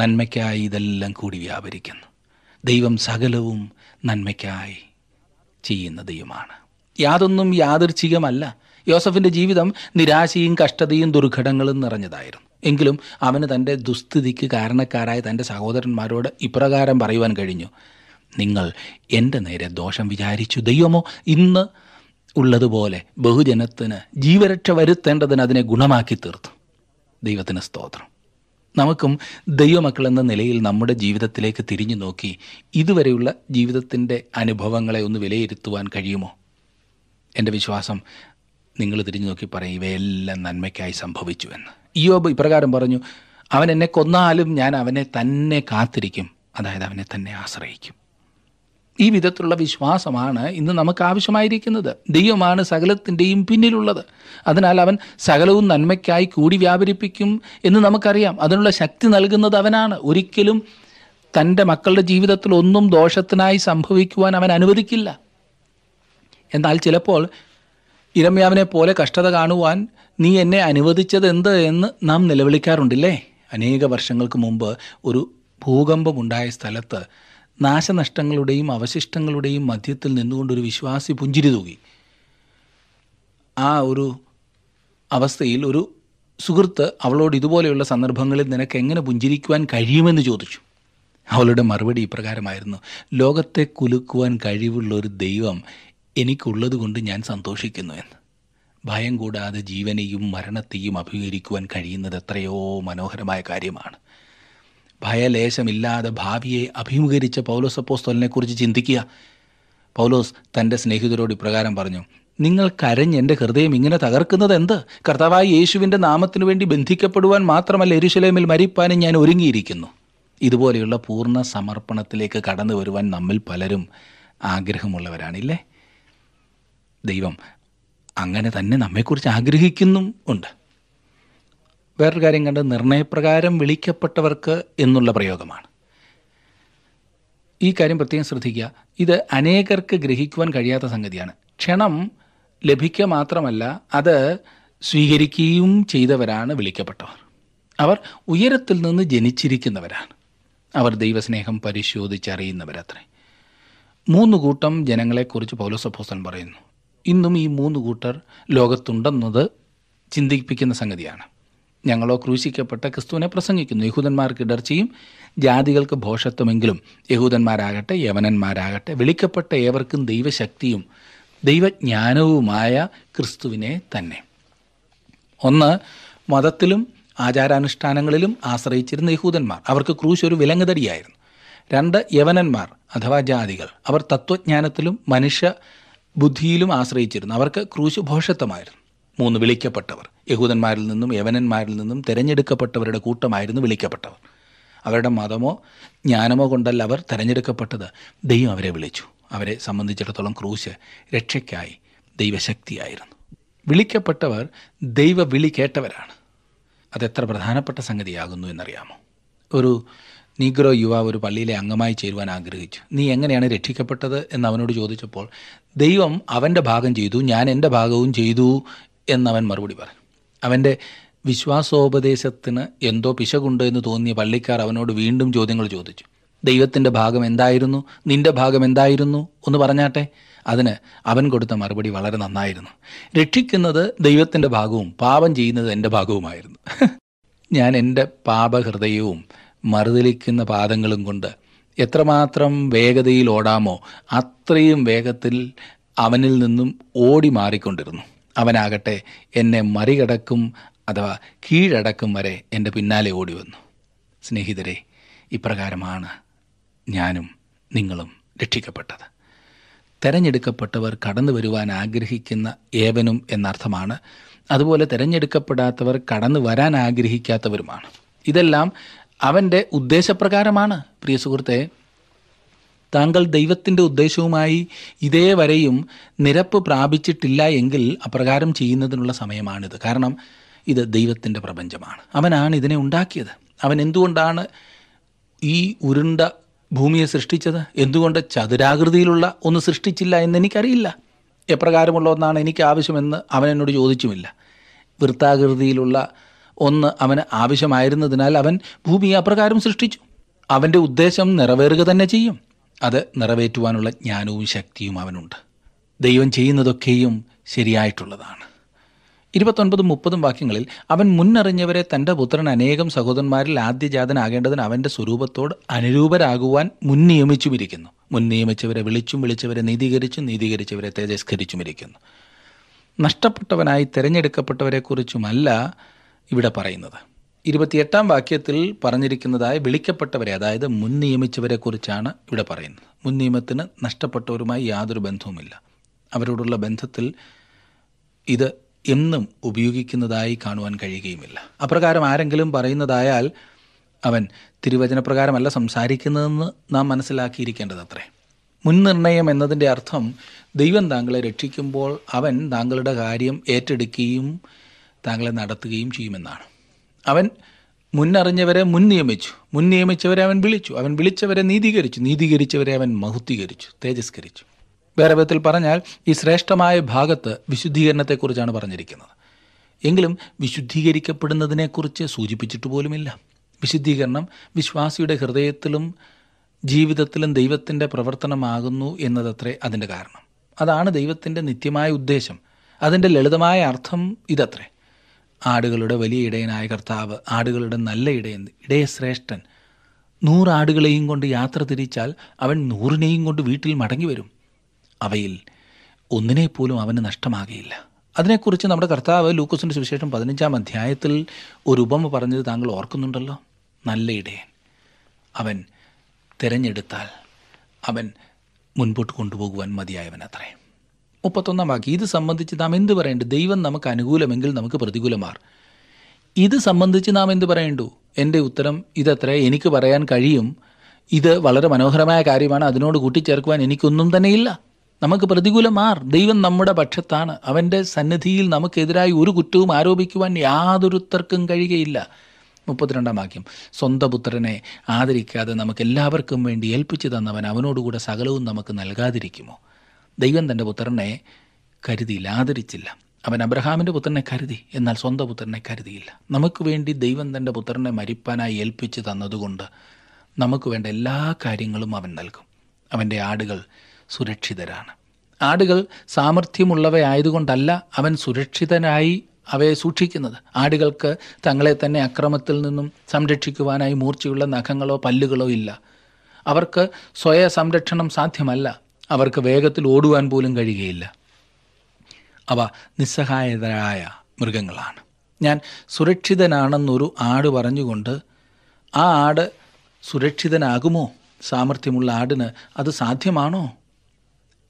നന്മയ്ക്കായി ഇതെല്ലാം കൂടി വ്യാപരിക്കുന്നു. ദൈവം സകലവും നന്മയ്ക്കായി ചെയ്യുന്ന ദൈവമാണ്. യാതൊന്നും യാദൃച്ഛികമല്ല. യോസഫിൻ്റെ ജീവിതം നിരാശയും കഷ്ടതയും ദുർഘടങ്ങളും നിറഞ്ഞതായിരുന്നു. എങ്കിലും അവന് തൻ്റെ ദുസ്ഥിതിക്ക് കാരണക്കാരായ തൻ്റെ സഹോദരന്മാരോട് ഇപ്രകാരം പറയുവാൻ കഴിഞ്ഞു: നിങ്ങൾ എൻ്റെ നേരെ ദോഷം വിചാരിച്ചു, ദൈവമോ ഇന്ന് ഉള്ളതുപോലെ ബഹുജനത്തിന് ജീവരക്ഷ വരുത്തേണ്ടതിന് അതിനെ ഗുണമാക്കി തീർത്തു. ദൈവത്തിന് സ്തോത്രം. നമുക്കും ദൈവമക്കളെന്ന നിലയിൽ നമ്മുടെ ജീവിതത്തിലേക്ക് തിരിഞ്ഞു നോക്കി ഇതുവരെയുള്ള ജീവിതത്തിൻ്റെ അനുഭവങ്ങളെ ഒന്ന് വിലയിരുത്തുവാൻ കഴിയുമോ? എൻ്റെ വിശ്വാസം നിങ്ങൾ തിരിഞ്ഞു നോക്കി പറയും, ഇവയെല്ലാം നന്മയ്ക്കായി സംഭവിച്ചു എന്ന്. ഇയ്യോബ് ഇപ്രകാരം പറഞ്ഞു: അവൻ എന്നെ കൊന്നാലും ഞാൻ അവനെ തന്നെ കാത്തിരിക്കും, അതായത് അവനെ തന്നെ ആശ്രയിക്കും. ഈ വിധത്തിലുള്ള വിശ്വാസമാണ് ഇന്ന് നമുക്ക് ആവശ്യമായിരിക്കുന്നത്. ദൈവമാണ് സകലത്തിൻ്റെയും പിന്നിലുള്ളത്. അതിനാൽ അവൻ സകലവും നന്മയ്ക്കായി കൂടി വ്യാപരിപ്പിക്കും എന്ന് നമുക്കറിയാം. അതിനുള്ള ശക്തി നൽകുന്നത് അവനാണ്. ഒരിക്കലും തൻ്റെ മക്കളുടെ ജീവിതത്തിൽ ഒന്നും ദോഷത്തിനായി സംഭവിക്കുവാൻ അവൻ അനുവദിക്കില്ല. എന്നാൽ ചിലപ്പോൾ ഇരമ്യാവിനെ പോലെ കഷ്ടത കാണുവാൻ നീ എന്നെ അനുവദിച്ചത് എന്ത് എന്ന് നാം നിലവിളിക്കാറുണ്ടല്ലേ. അനേക വർഷങ്ങൾക്ക് മുമ്പ് ഒരു ഭൂകമ്പമുണ്ടായ സ്ഥലത്ത് നാശനഷ്ടങ്ങളുടെയും അവശിഷ്ടങ്ങളുടെയും മധ്യത്തിൽ നിന്നുകൊണ്ടൊരു വിശ്വാസി പുഞ്ചിരി തൂകി. ആ ഒരു അവസ്ഥയിൽ ഒരു സുഹൃത്ത് അവളോട് ഇതുപോലെയുള്ള സന്ദർഭങ്ങളിൽ നിനക്ക് എങ്ങനെ പുഞ്ചിരിക്കുവാൻ കഴിയുമെന്ന് ചോദിച്ചു. അവളുടെ മറുപടി ഇപ്രകാരമായിരുന്നു: ലോകത്തെ കുലുക്കുവാൻ കഴിവുള്ള ഒരു ദൈവം എനിക്കുള്ളതുകൊണ്ട് ഞാൻ സന്തോഷിക്കുന്നു എന്ന്. ഭയം കൂടാതെ ജീവനെയും മരണത്തെയും അഭിമുഖീകരിക്കുവാൻ കഴിയുന്നത് എത്രയോ മനോഹരമായ കാര്യമാണ്. ഭയലേശമില്ലാതെ ഭാവിയെ അഭിമുഖീകരിച്ച പൗലോസ് അപ്പോസ്തലനെക്കുറിച്ച് ചിന്തിക്കുക. പൗലോസ് തൻ്റെ സ്നേഹിതരോട് ഇപ്രകാരം പറഞ്ഞു: നിങ്ങൾ കരഞ്ഞ് എൻ്റെ ഹൃദയം ഇങ്ങനെ തകർക്കുന്നത് എന്ത്? കർത്താവായ യേശുവിൻ്റെ നാമത്തിനു വേണ്ടി ബന്ധിക്കപ്പെടുവാൻ മാത്രമല്ല, യെരൂശലേമിൽ മരിപ്പാനും ഞാൻ ഒരുങ്ങിയിരിക്കുന്നു. ഇതുപോലെയുള്ള പൂർണ്ണ സമർപ്പണത്തിലേക്ക് കടന്നു വരുവാൻ നമ്മിൽ പലരും ആഗ്രഹമുള്ളവരാണില്ലേ. ദൈവം അങ്ങനെ തന്നെ നമ്മെക്കുറിച്ച് ആഗ്രഹിക്കുന്നും ഉണ്ട്. വേറൊരു കാര്യം കണ്ട്, നിർണയപ്രകാരം വിളിക്കപ്പെട്ടവർക്ക് എന്നുള്ള പ്രയോഗമാണ്. ഈ കാര്യം പ്രത്യേകം ശ്രദ്ധിക്കുക. ഇത് അനേകർക്ക് ഗ്രഹിക്കുവാൻ കഴിയാത്ത സംഗതിയാണ്. ക്ഷണം ലഭിക്കുക മാത്രമല്ല, അത് സ്വീകരിക്കുകയും ചെയ്തവരാണ് വിളിക്കപ്പെട്ടവർ. അവർ ഉയരത്തിൽ നിന്ന് ജനിച്ചിരിക്കുന്നവരാണ്. അവർ ദൈവസ്നേഹം പരിശോധിച്ചറിയുന്നവരത്രേ. മൂന്ന് കൂട്ടം ജനങ്ങളെക്കുറിച്ച് പൗലോസ് അപ്പോസ്തലൻ പറയുന്നു. ഇന്നും ഈ മൂന്ന് കൂട്ടർ ലോകത്തുണ്ടെന്നത് ചിന്തിപ്പിക്കുന്ന സംഗതിയാണ്. ഞങ്ങളോ ക്രൂശിക്കപ്പെട്ട ക്രിസ്തുവിനെ പ്രസംഗിക്കുന്നു, യഹൂദന്മാർക്ക് ഇടർച്ചയും ജാതികൾക്ക് ഭോഷത്വമെങ്കിലും യഹൂദന്മാരാകട്ടെ യവനന്മാരാകട്ടെ വിളിക്കപ്പെട്ട ഏവർക്കും ദൈവശക്തിയും ദൈവജ്ഞാനവുമായ ക്രിസ്തുവിനെ തന്നെ. ഒന്ന്, മതത്തിലും ആചാരാനുഷ്ഠാനങ്ങളിലും ആശ്രയിച്ചിരുന്ന യഹൂദന്മാർ, അവർക്ക് ക്രൂശ് ഒരു വിലങ്ങുതടിയായിരുന്നു. രണ്ട്, യവനന്മാർ അഥവാ ജാതികൾ, അവർ തത്വജ്ഞാനത്തിലും മനുഷ്യ ബുദ്ധിയിലും ആശ്രയിച്ചിരുന്നു, അവർക്ക് ക്രൂശ് ഭോഷത്വമായിരുന്നു. മൂന്ന്, വിളിക്കപ്പെട്ടവർ, യഹൂദന്മാരിൽ നിന്നും യവനന്മാരിൽ നിന്നും തിരഞ്ഞെടുക്കപ്പെട്ടവരുടെ കൂട്ടമായിരുന്നു വിളിക്കപ്പെട്ടവർ. അവരുടെ മതമോ ജ്ഞാനമോ കൊണ്ടല്ല അവർ തിരഞ്ഞെടുക്കപ്പെട്ടത്. ദൈവം അവരെ വിളിച്ചു. അവരെ സംബന്ധിച്ചിടത്തോളം ക്രൂശ് രക്ഷയ്ക്കായി ദൈവശക്തിയായിരുന്നു. വിളിക്കപ്പെട്ടവർ ദൈവ വിളി കേട്ടവരാണ്. അതെത്ര പ്രധാനപ്പെട്ട സംഗതിയാകുന്നു എന്നറിയാമോ? ഒരു നീഗ്രോ യുവാവ് ഒരു പള്ളിയിലെ അംഗമായി ചേരുവാൻ ആഗ്രഹിച്ചു. നീ എങ്ങനെയാണ് രക്ഷിക്കപ്പെട്ടത് എന്ന് അവനോട് ചോദിച്ചപ്പോൾ ദൈവം അവൻ്റെ ഭാഗം ചെയ്തു, ഞാൻ എൻ്റെ ഭാഗവും ചെയ്തു എന്നവൻ മറുപടി പറഞ്ഞു. അവൻ്റെ വിശ്വാസോപദേശത്തിന് എന്തോ പിശകുണ്ട് എന്ന് തോന്നിയ പള്ളിക്കാർ അവനോട് വീണ്ടും ചോദ്യങ്ങൾ ചോദിച്ചു. ദൈവത്തിൻ്റെ ഭാഗം എന്തായിരുന്നു? നിൻ്റെ ഭാഗം എന്തായിരുന്നു? ഒന്ന് പറഞ്ഞാട്ടെ. അതിന് അവൻ കൊടുത്ത മറുപടി വളരെ നന്നായിരുന്നു. രക്ഷിക്കുന്നത് ദൈവത്തിൻ്റെ ഭാഗവും പാപം ചെയ്യുന്നത് എൻ്റെ ഭാഗവുമായിരുന്നു. ഞാൻ എൻ്റെ പാപഹൃദയവും മറുതലിക്കുന്ന പാദങ്ങളും കൊണ്ട് എത്രമാത്രം വേഗതയിൽ ഓടാമോ അത്രയും വേഗത്തിൽ അവനിൽ നിന്നും ഓടി മാറിക്കൊണ്ടിരുന്നു. അവനാകട്ടെ എന്നെ മറികടക്കും അഥവാ കീഴടക്കും വരെ എൻ്റെ പിന്നാലെ ഓടി വന്നു. സ്നേഹിതരെ, ഇപ്രകാരമാണ് ഞാനും നിങ്ങളും രക്ഷിക്കപ്പെട്ടത്. തിരഞ്ഞെടുക്കപ്പെട്ടവർ കടന്നു വരുവാൻ ആഗ്രഹിക്കുന്ന ഏവനും എന്നർത്ഥമാണ്. അതുപോലെ തിരഞ്ഞെടുക്കപ്പെടാത്തവർ കടന്നു വരാൻ ആഗ്രഹിക്കാത്തവരുമാണ്. ഇതെല്ലാം അവൻ്റെ ഉദ്ദേശപ്രകാരമാണ്. പ്രിയ സുഹൃത്തെ, താങ്കൾ ദൈവത്തിൻ്റെ ഉദ്ദേശവുമായി ഇതേ വരെയും നിരപ്പ് പ്രാപിച്ചിട്ടില്ല എങ്കിൽ അപ്രകാരം ചെയ്യുന്നതിനുള്ള സമയമാണിത്. കാരണം ഇത് ദൈവത്തിൻ്റെ പ്രപഞ്ചമാണ്. അവനാണ് ഇതിനെ ഉണ്ടാക്കിയത്. അവൻ എന്തുകൊണ്ടാണ് ഈ ഉരുണ്ട ഭൂമിയെ സൃഷ്ടിച്ചത്? എന്തുകൊണ്ട് ചതുരാകൃതിയിലുള്ള ഒന്ന് സൃഷ്ടിച്ചില്ല എന്നെനിക്കറിയില്ല. എപ്രകാരമുള്ള ഒന്നാണ് എനിക്ക് ആവശ്യമെന്ന് അവനെന്നോട് ചോദിച്ചുമില്ല. വൃത്താകൃതിയിലുള്ള ഒന്ന് അവന് ആവശ്യമായിരുന്നതിനാൽ അവൻ ഭൂമിയെ അപ്രകാരം സൃഷ്ടിച്ചു. അവൻ്റെ ഉദ്ദേശം നിറവേറുക തന്നെ ചെയ്യും. അത് നിറവേറ്റുവാനുള്ള ജ്ഞാനവും ശക്തിയും അവനുണ്ട്. ദൈവം ചെയ്യുന്നതൊക്കെയും ശരിയായിട്ടുള്ളതാണ്. ഇരുപത്തൊൻപതും മുപ്പതും വാക്യങ്ങളിൽ അവൻ മുന്നറിഞ്ഞവരെ തൻ്റെ പുത്രൻ അനേകം സഹോദരന്മാരിൽ ആദ്യജാതനാകേണ്ടതിന് അവൻ്റെ സ്വരൂപത്തോട് അനുരൂപരാകുവാൻ മുൻനിയമിച്ചുമിരിക്കുന്നു. മുൻനിയമിച്ചവരെ വിളിച്ചും വിളിച്ചവരെ നീതീകരിച്ചും നീതീകരിച്ചവരെ തേജസ്കരിച്ചുമിരിക്കുന്നു. നഷ്ടപ്പെട്ടവനായി തിരഞ്ഞെടുക്കപ്പെട്ടവരെക്കുറിച്ചുമല്ല ഇവിടെ പറയുന്നത്. ഇരുപത്തിയെട്ടാം വാക്യത്തിൽ പറഞ്ഞിരിക്കുന്നതായ വിളിക്കപ്പെട്ടവരെ, അതായത് മുൻ നിയമിച്ചവരെക്കുറിച്ചാണ് ഇവിടെ പറയുന്നത്. മുൻ നിയമത്തിന് നഷ്ടപ്പെട്ടവരുമായി യാതൊരു ബന്ധവുമില്ല. അവരോടുള്ള ബന്ധത്തിൽ ഇത് എന്നും ഉപയോഗിക്കുന്നതായി കാണുവാൻ കഴിയുകയുമില്ല. അപ്രകാരം ആരെങ്കിലും പറയുന്നതായാൽ അവൻ തിരുവചനപ്രകാരമല്ല സംസാരിക്കുന്നതെന്ന് നാം മനസ്സിലാക്കിയിരിക്കേണ്ടത് അത്രേ. മുൻനിർണയം എന്നതിൻ്റെ അർത്ഥം ദൈവം താങ്കളെ രക്ഷിക്കുമ്പോൾ അവൻ താങ്കളുടെ കാര്യം ഏറ്റെടുക്കുകയും താങ്കളെ നടത്തുകയും ചെയ്യുമെന്നാണ്. അവൻ മുന്നറിഞ്ഞവരെ മുൻ നിയമിച്ചു, മുൻ നിയമിച്ചവരെ അവൻ വിളിച്ചു, അവൻ വിളിച്ചവരെ നീതീകരിച്ചു, നീതീകരിച്ചവരെ അവൻ മഹുദ്ധീകരിച്ചു, തേജസ്കരിച്ചു. വേറെ വിധത്തിൽ പറഞ്ഞാൽ ഈ ശ്രേഷ്ഠമായ ഭാഗത്ത് വിശുദ്ധീകരണത്തെക്കുറിച്ചാണ് പറഞ്ഞിരിക്കുന്നത്. എങ്കിലും വിശുദ്ധീകരിക്കപ്പെടുന്നതിനെക്കുറിച്ച് സൂചിപ്പിച്ചിട്ട് പോലുമില്ല. വിശുദ്ധീകരണം വിശ്വാസിയുടെ ഹൃദയത്തിലും ജീവിതത്തിലും ദൈവത്തിൻ്റെ പ്രവർത്തനമാകുന്നു എന്നതത്രേ അതിൻ്റെ കാരണം. അതാണ് ദൈവത്തിൻ്റെ നിത്യമായ ഉദ്ദേശം. അതിൻ്റെ ലളിതമായ അർത്ഥം ഇതത്രേ. ആടുകളുടെ വലിയ ഇടയനായ കർത്താവ് ആടുകളുടെ നല്ല ഇടയൻ, ഇടയശ്രേഷ്ഠൻ, നൂറാടുകളെയും കൊണ്ട് യാത്ര തിരിച്ചാൽ അവൻ നൂറിനെയും കൊണ്ട് വീട്ടിൽ മടങ്ങി വരും. അവയിൽ ഒന്നിനെപ്പോലും അവന് നഷ്ടമാകുകയില്ല. അതിനെക്കുറിച്ച് നമ്മുടെ കർത്താവ് ലൂക്കോസിൻ്റെ സുവിശേഷം പതിനഞ്ചാം അധ്യായത്തിൽ ഒരു ഉപമ പറഞ്ഞത് താങ്കൾ ഓർക്കുന്നുണ്ടല്ലോ. നല്ല ഇടയൻ അവൻ തിരഞ്ഞെടുത്താൽ അവൻ മുൻപോട്ട് കൊണ്ടുപോകുവാൻ മതിയായവൻ അത്രേ. മുപ്പത്തൊന്നാം വാക്യം, ഇത് സംബന്ധിച്ച് നാം എന്ത് പറയേണ്ടു? ദൈവം നമുക്ക് അനുകൂലമെങ്കിൽ നമുക്ക് പ്രതികൂലമാർ. ഇത് സംബന്ധിച്ച് നാം എന്ത് പറയേണ്ടു? എൻ്റെ ഉത്തരം ഇതത്രേ, എനിക്ക് പറയാൻ കഴിയും, ഇത് വളരെ മനോഹരമായ കാര്യമാണ്, അതിനോട് കൂട്ടിച്ചേർക്കുവാൻ എനിക്കൊന്നും തന്നെയില്ല. നമുക്ക് പ്രതികൂലമാർ. ദൈവം നമ്മുടെ പക്ഷത്താണ്. അവൻ്റെ സന്നിധിയിൽ നമുക്കെതിരായി ഒരു കുറ്റവും ആരോപിക്കുവാൻ യാതൊരുത്തർക്കും കഴിയുകയില്ല. മുപ്പത്തിരണ്ടാം വാക്യം, സ്വന്തം പുത്രനെ ആദരിക്കാതെ നമുക്ക് എല്ലാവർക്കും വേണ്ടി ഏൽപ്പിച്ചു തന്നവൻ അവനോടുകൂടെ സകലവും നമുക്ക് നൽകാതിരിക്കുമോ? ദൈവം തൻ്റെ പുത്രനെ കരുതിയില്ല, ആദരിച്ചില്ല. അവൻ അബ്രഹാമിൻ്റെ പുത്രനെ കരുതി, എന്നാൽ സ്വന്തം പുത്രനെ കരുതിയില്ല. നമുക്ക് വേണ്ടി ദൈവം തൻ്റെ പുത്രനെ മരിപ്പാനായി ഏൽപ്പിച്ച് തന്നതുകൊണ്ട് നമുക്ക് വേണ്ട എല്ലാ കാര്യങ്ങളും അവൻ നൽകും. അവൻ്റെ ആടുകൾ സുരക്ഷിതരാണ്. ആടുകൾ സാമർഥ്യമുള്ളവയായതുകൊണ്ടല്ല അവൻ സുരക്ഷിതനായി അവയെ സൂക്ഷിക്കുന്നത്. ആടുകൾക്ക് തങ്ങളെ തന്നെ അക്രമത്തിൽ നിന്നും സംരക്ഷിക്കുവാനായി മൂർച്ചയുള്ള നഖങ്ങളോ പല്ലുകളോ ഇല്ല. അവർക്ക് സ്വയ സംരക്ഷണം സാധ്യമല്ല. അവർക്ക് വേഗത്തിൽ ഓടുവാൻ പോലും കഴിയുകയില്ല. അവ നിസ്സഹായരായ മൃഗങ്ങളാണ്. ഞാൻ സുരക്ഷിതനാണെന്നൊരു ആട് പറഞ്ഞുകൊണ്ട് ആ ആട് സുരക്ഷിതനാകുമോ? സാമർഥ്യമുള്ള ആടിന് അത് സാധ്യമാണോ?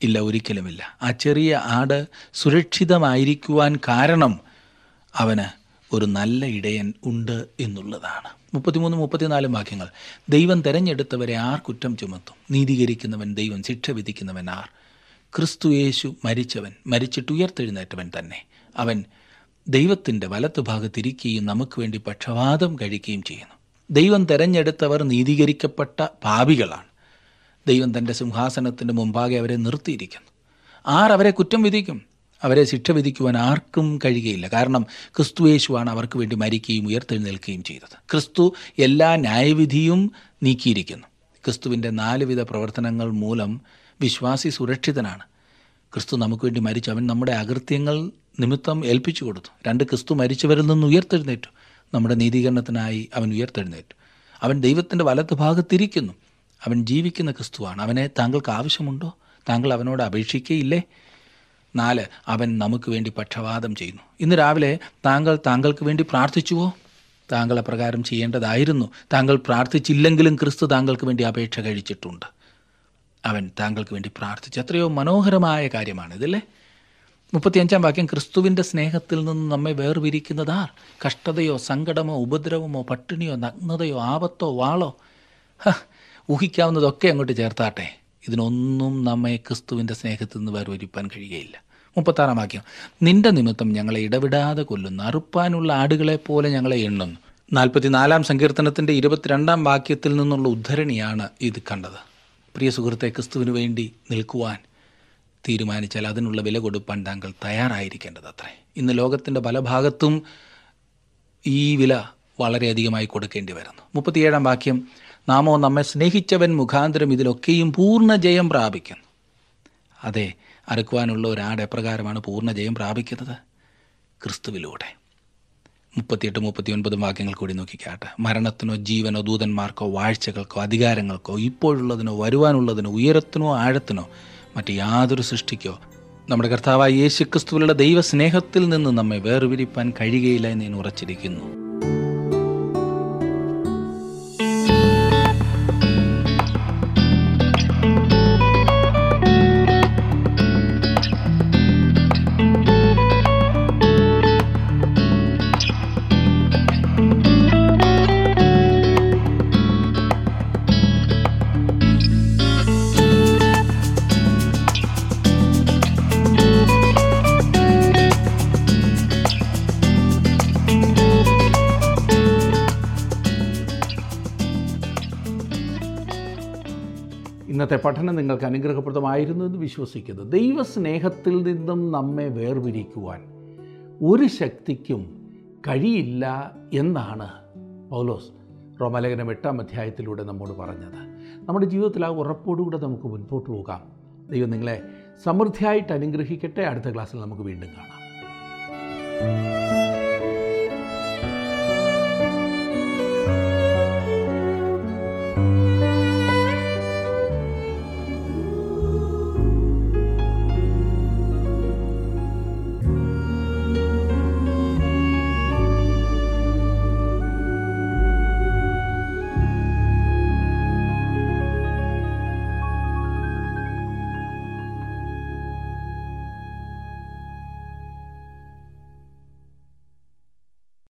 ഇല്ല, ഒരിക്കലുമില്ല. ആ ചെറിയ ആട് സുരക്ഷിതമായിരിക്കുവാൻ കാരണം അവന് ഒരു നല്ല ഇടയൻ ഉണ്ട് എന്നുള്ളതാണ്. മുപ്പത്തിമൂന്ന് മുപ്പത്തിനാലും വാക്യങ്ങൾ, ദൈവം തിരഞ്ഞെടുത്തവരെ ആർ കുറ്റം ചുമത്തും? നീതീകരിക്കുന്നവൻ ദൈവം, ശിക്ഷ വിധിക്കുന്നവൻ ആർ? ക്രിസ്തു യേശു മരിച്ചവൻ, മരിച്ചിട്ടുയർത്തെഴുന്നേറ്റവൻ തന്നെ. അവൻ ദൈവത്തിൻ്റെ വലത്തുഭാഗത്തിരിക്കുകയും നമുക്ക് വേണ്ടി പക്ഷവാദം കഴിക്കുകയും ചെയ്യുന്നു. ദൈവം തിരഞ്ഞെടുത്തവർ നീതീകരിക്കപ്പെട്ട പാപികളാണ്. ദൈവം തൻ്റെ സിംഹാസനത്തിൻ്റെ മുമ്പാകെ അവരെ നിർത്തിയിരിക്കുന്നു. ആർ അവരെ കുറ്റം വിധിക്കും? അവരെ ശിക്ഷ വിധിക്കുവാൻ ആർക്കും കഴിയുകയില്ല. കാരണം ക്രിസ്തു യേശുവാണ് അവർക്ക് വേണ്ടി മരിക്കുകയും ഉയർത്തെഴുന്നേൽക്കുകയും ചെയ്തത്. ക്രിസ്തു എല്ലാ ന്യായവിധിയും നീക്കിയിരിക്കുന്നു. ക്രിസ്തുവിൻ്റെ നാലുവിധ പ്രവർത്തനങ്ങൾ മൂലം വിശ്വാസി സുരക്ഷിതനാണ്. ക്രിസ്തു നമുക്ക് വേണ്ടി മരിച്ചു. അവൻ നമ്മുടെ അകൃത്യങ്ങൾ നിമിത്തം ഏൽപ്പിച്ചു കൊടുത്തു. രണ്ട്, ക്രിസ്തു മരിച്ചവരിൽ നിന്ന് ഉയർത്തെഴുന്നേറ്റു. നമ്മുടെ നീതീകരണത്തിനായി അവൻ ഉയർത്തെഴുന്നേറ്റു. അവൻ ദൈവത്തിൻ്റെ വലത്തുഭാഗത്തിരിക്കുന്നു. അവൻ ജീവിക്കുന്ന ക്രിസ്തുവാണ്. അവനെ താങ്കൾക്ക് ആവശ്യമുണ്ടോ? താങ്കൾ അവനോട് അപേക്ഷിക്കുകയില്ലേ? നാല്, അവൻ നമുക്ക് വേണ്ടി പക്ഷവാദം ചെയ്യുന്നു. ഇന്ന് രാവിലെ താങ്കൾ താങ്കൾക്ക് വേണ്ടി പ്രാർത്ഥിച്ചുവോ? താങ്കൾ അപ്രകാരം ചെയ്യേണ്ടതായിരുന്നു. താങ്കൾ പ്രാർത്ഥിച്ചില്ലെങ്കിലും ക്രിസ്തു താങ്കൾക്ക് വേണ്ടി അപേക്ഷ കഴിച്ചിട്ടുണ്ട്. അവൻ താങ്കൾക്ക് വേണ്ടി പ്രാർത്ഥിച്ചു. എത്രയോ മനോഹരമായ കാര്യമാണിതല്ലേ? മുപ്പത്തിയഞ്ചാം വാക്യം, ക്രിസ്തുവിൻ്റെ സ്നേഹത്തിൽ നിന്ന് നമ്മെ വേർപിരിക്കുന്നതാർ? കഷ്ടതയോ സങ്കടമോ ഉപദ്രവമോ പട്ടിണിയോ നഗ്നതയോ ആപത്തോ വാളോ? ഊഹിക്കാവുന്നതൊക്കെ അങ്ങോട്ട് ചേർത്താട്ടെ, ഇതിനൊന്നും നമ്മെ ക്രിസ്തുവിൻ്റെ സ്നേഹത്തിൽ നിന്ന് വേർപിരിപ്പാൻ കഴിയുകയില്ല. മുപ്പത്താറാം വാക്യം, നിന്റെ നിമിത്തം ഞങ്ങളെ ഇടവിടാതെ കൊല്ലുന്നു, അറുപ്പാനുള്ള ആടുകളെപ്പോലെ ഞങ്ങളെ എണ്ണുന്നു. നാൽപ്പത്തിനാലാം സങ്കീർത്തനത്തിൻ്റെ ഇരുപത്തിരണ്ടാം വാക്യത്തിൽ നിന്നുള്ള ഉദ്ധരണിയാണ് ഇത് കണ്ടത്. പ്രിയ സുഹൃത്തെ, ക്രിസ്തുവിന് വേണ്ടി നിൽക്കുവാൻ തീരുമാനിച്ചാൽ അതിനുള്ള വില കൊടുപ്പാൻ താങ്കൾ തയ്യാറായിരിക്കേണ്ടത് അത്രേ. ഇന്ന് ലോകത്തിൻ്റെ പല ഭാഗത്തും ഈ വില വളരെയധികമായി കൊടുക്കേണ്ടി വരുന്നു. മുപ്പത്തിയേഴാം വാക്യം, നാമോ നമ്മെ സ്നേഹിച്ചവൻ മുഖാന്തരം ഇതിലൊക്കെയും പൂർണ്ണ ജയം പ്രാപിക്കുന്നു. അതെ, അറുക്കുവാനുള്ള ഒരാടെ പ്രകാരമാണ് പൂർണ്ണ ജയം പ്രാപിക്കുന്നത്? ക്രിസ്തുവിലൂടെ. മുപ്പത്തിയെട്ട് മുപ്പത്തിയൊൻപതും വാക്യങ്ങൾ കൂടി നോക്കിക്കാട്ടെ. മരണത്തിനോ ജീവനോ ദൂതന്മാർക്കോ വാഴ്ചകൾക്കോ അധികാരങ്ങൾക്കോ ഇപ്പോഴുള്ളതിനോ വരുവാനുള്ളതിനോ ഉയരത്തിനോ ആഴത്തിനോ മറ്റ് യാതൊരു സൃഷ്ടിക്കോ നമ്മുടെ കർത്താവായ യേശു ക്രിസ്തുവിലുള്ള ദൈവസ്നേഹത്തിൽ നിന്ന് നമ്മെ വേർപിരിപ്പാൻ കഴിയുകയില്ല എന്ന് ഞാൻ ഉറച്ചിരിക്കുന്നു. ഇന്നത്തെ പഠനം നിങ്ങൾക്ക് അനുഗ്രഹപ്രദമായിരുന്നു എന്ന് വിശ്വസിക്കുന്നു. ദൈവസ്നേഹത്തിൽ നിന്നും നമ്മെ വേർപിരിക്കുവാൻ ഒരു ശക്തിക്കും കഴിയില്ല എന്നാണ് പൗലോസ് റോമാലേഖനം എട്ടാം അധ്യായത്തിലൂടെ നമ്മോട് പറഞ്ഞത്. നമ്മുടെ ജീവിതത്തിൽ ആ ഉറപ്പോടുകൂടെ നമുക്ക് മുൻപോട്ട് പോകാം. ദൈവം നിങ്ങളെ സമൃദ്ധിയായിട്ട് അനുഗ്രഹിക്കട്ടെ. അടുത്ത ക്ലാസ്സിൽ നമുക്ക് വീണ്ടും കാണാം.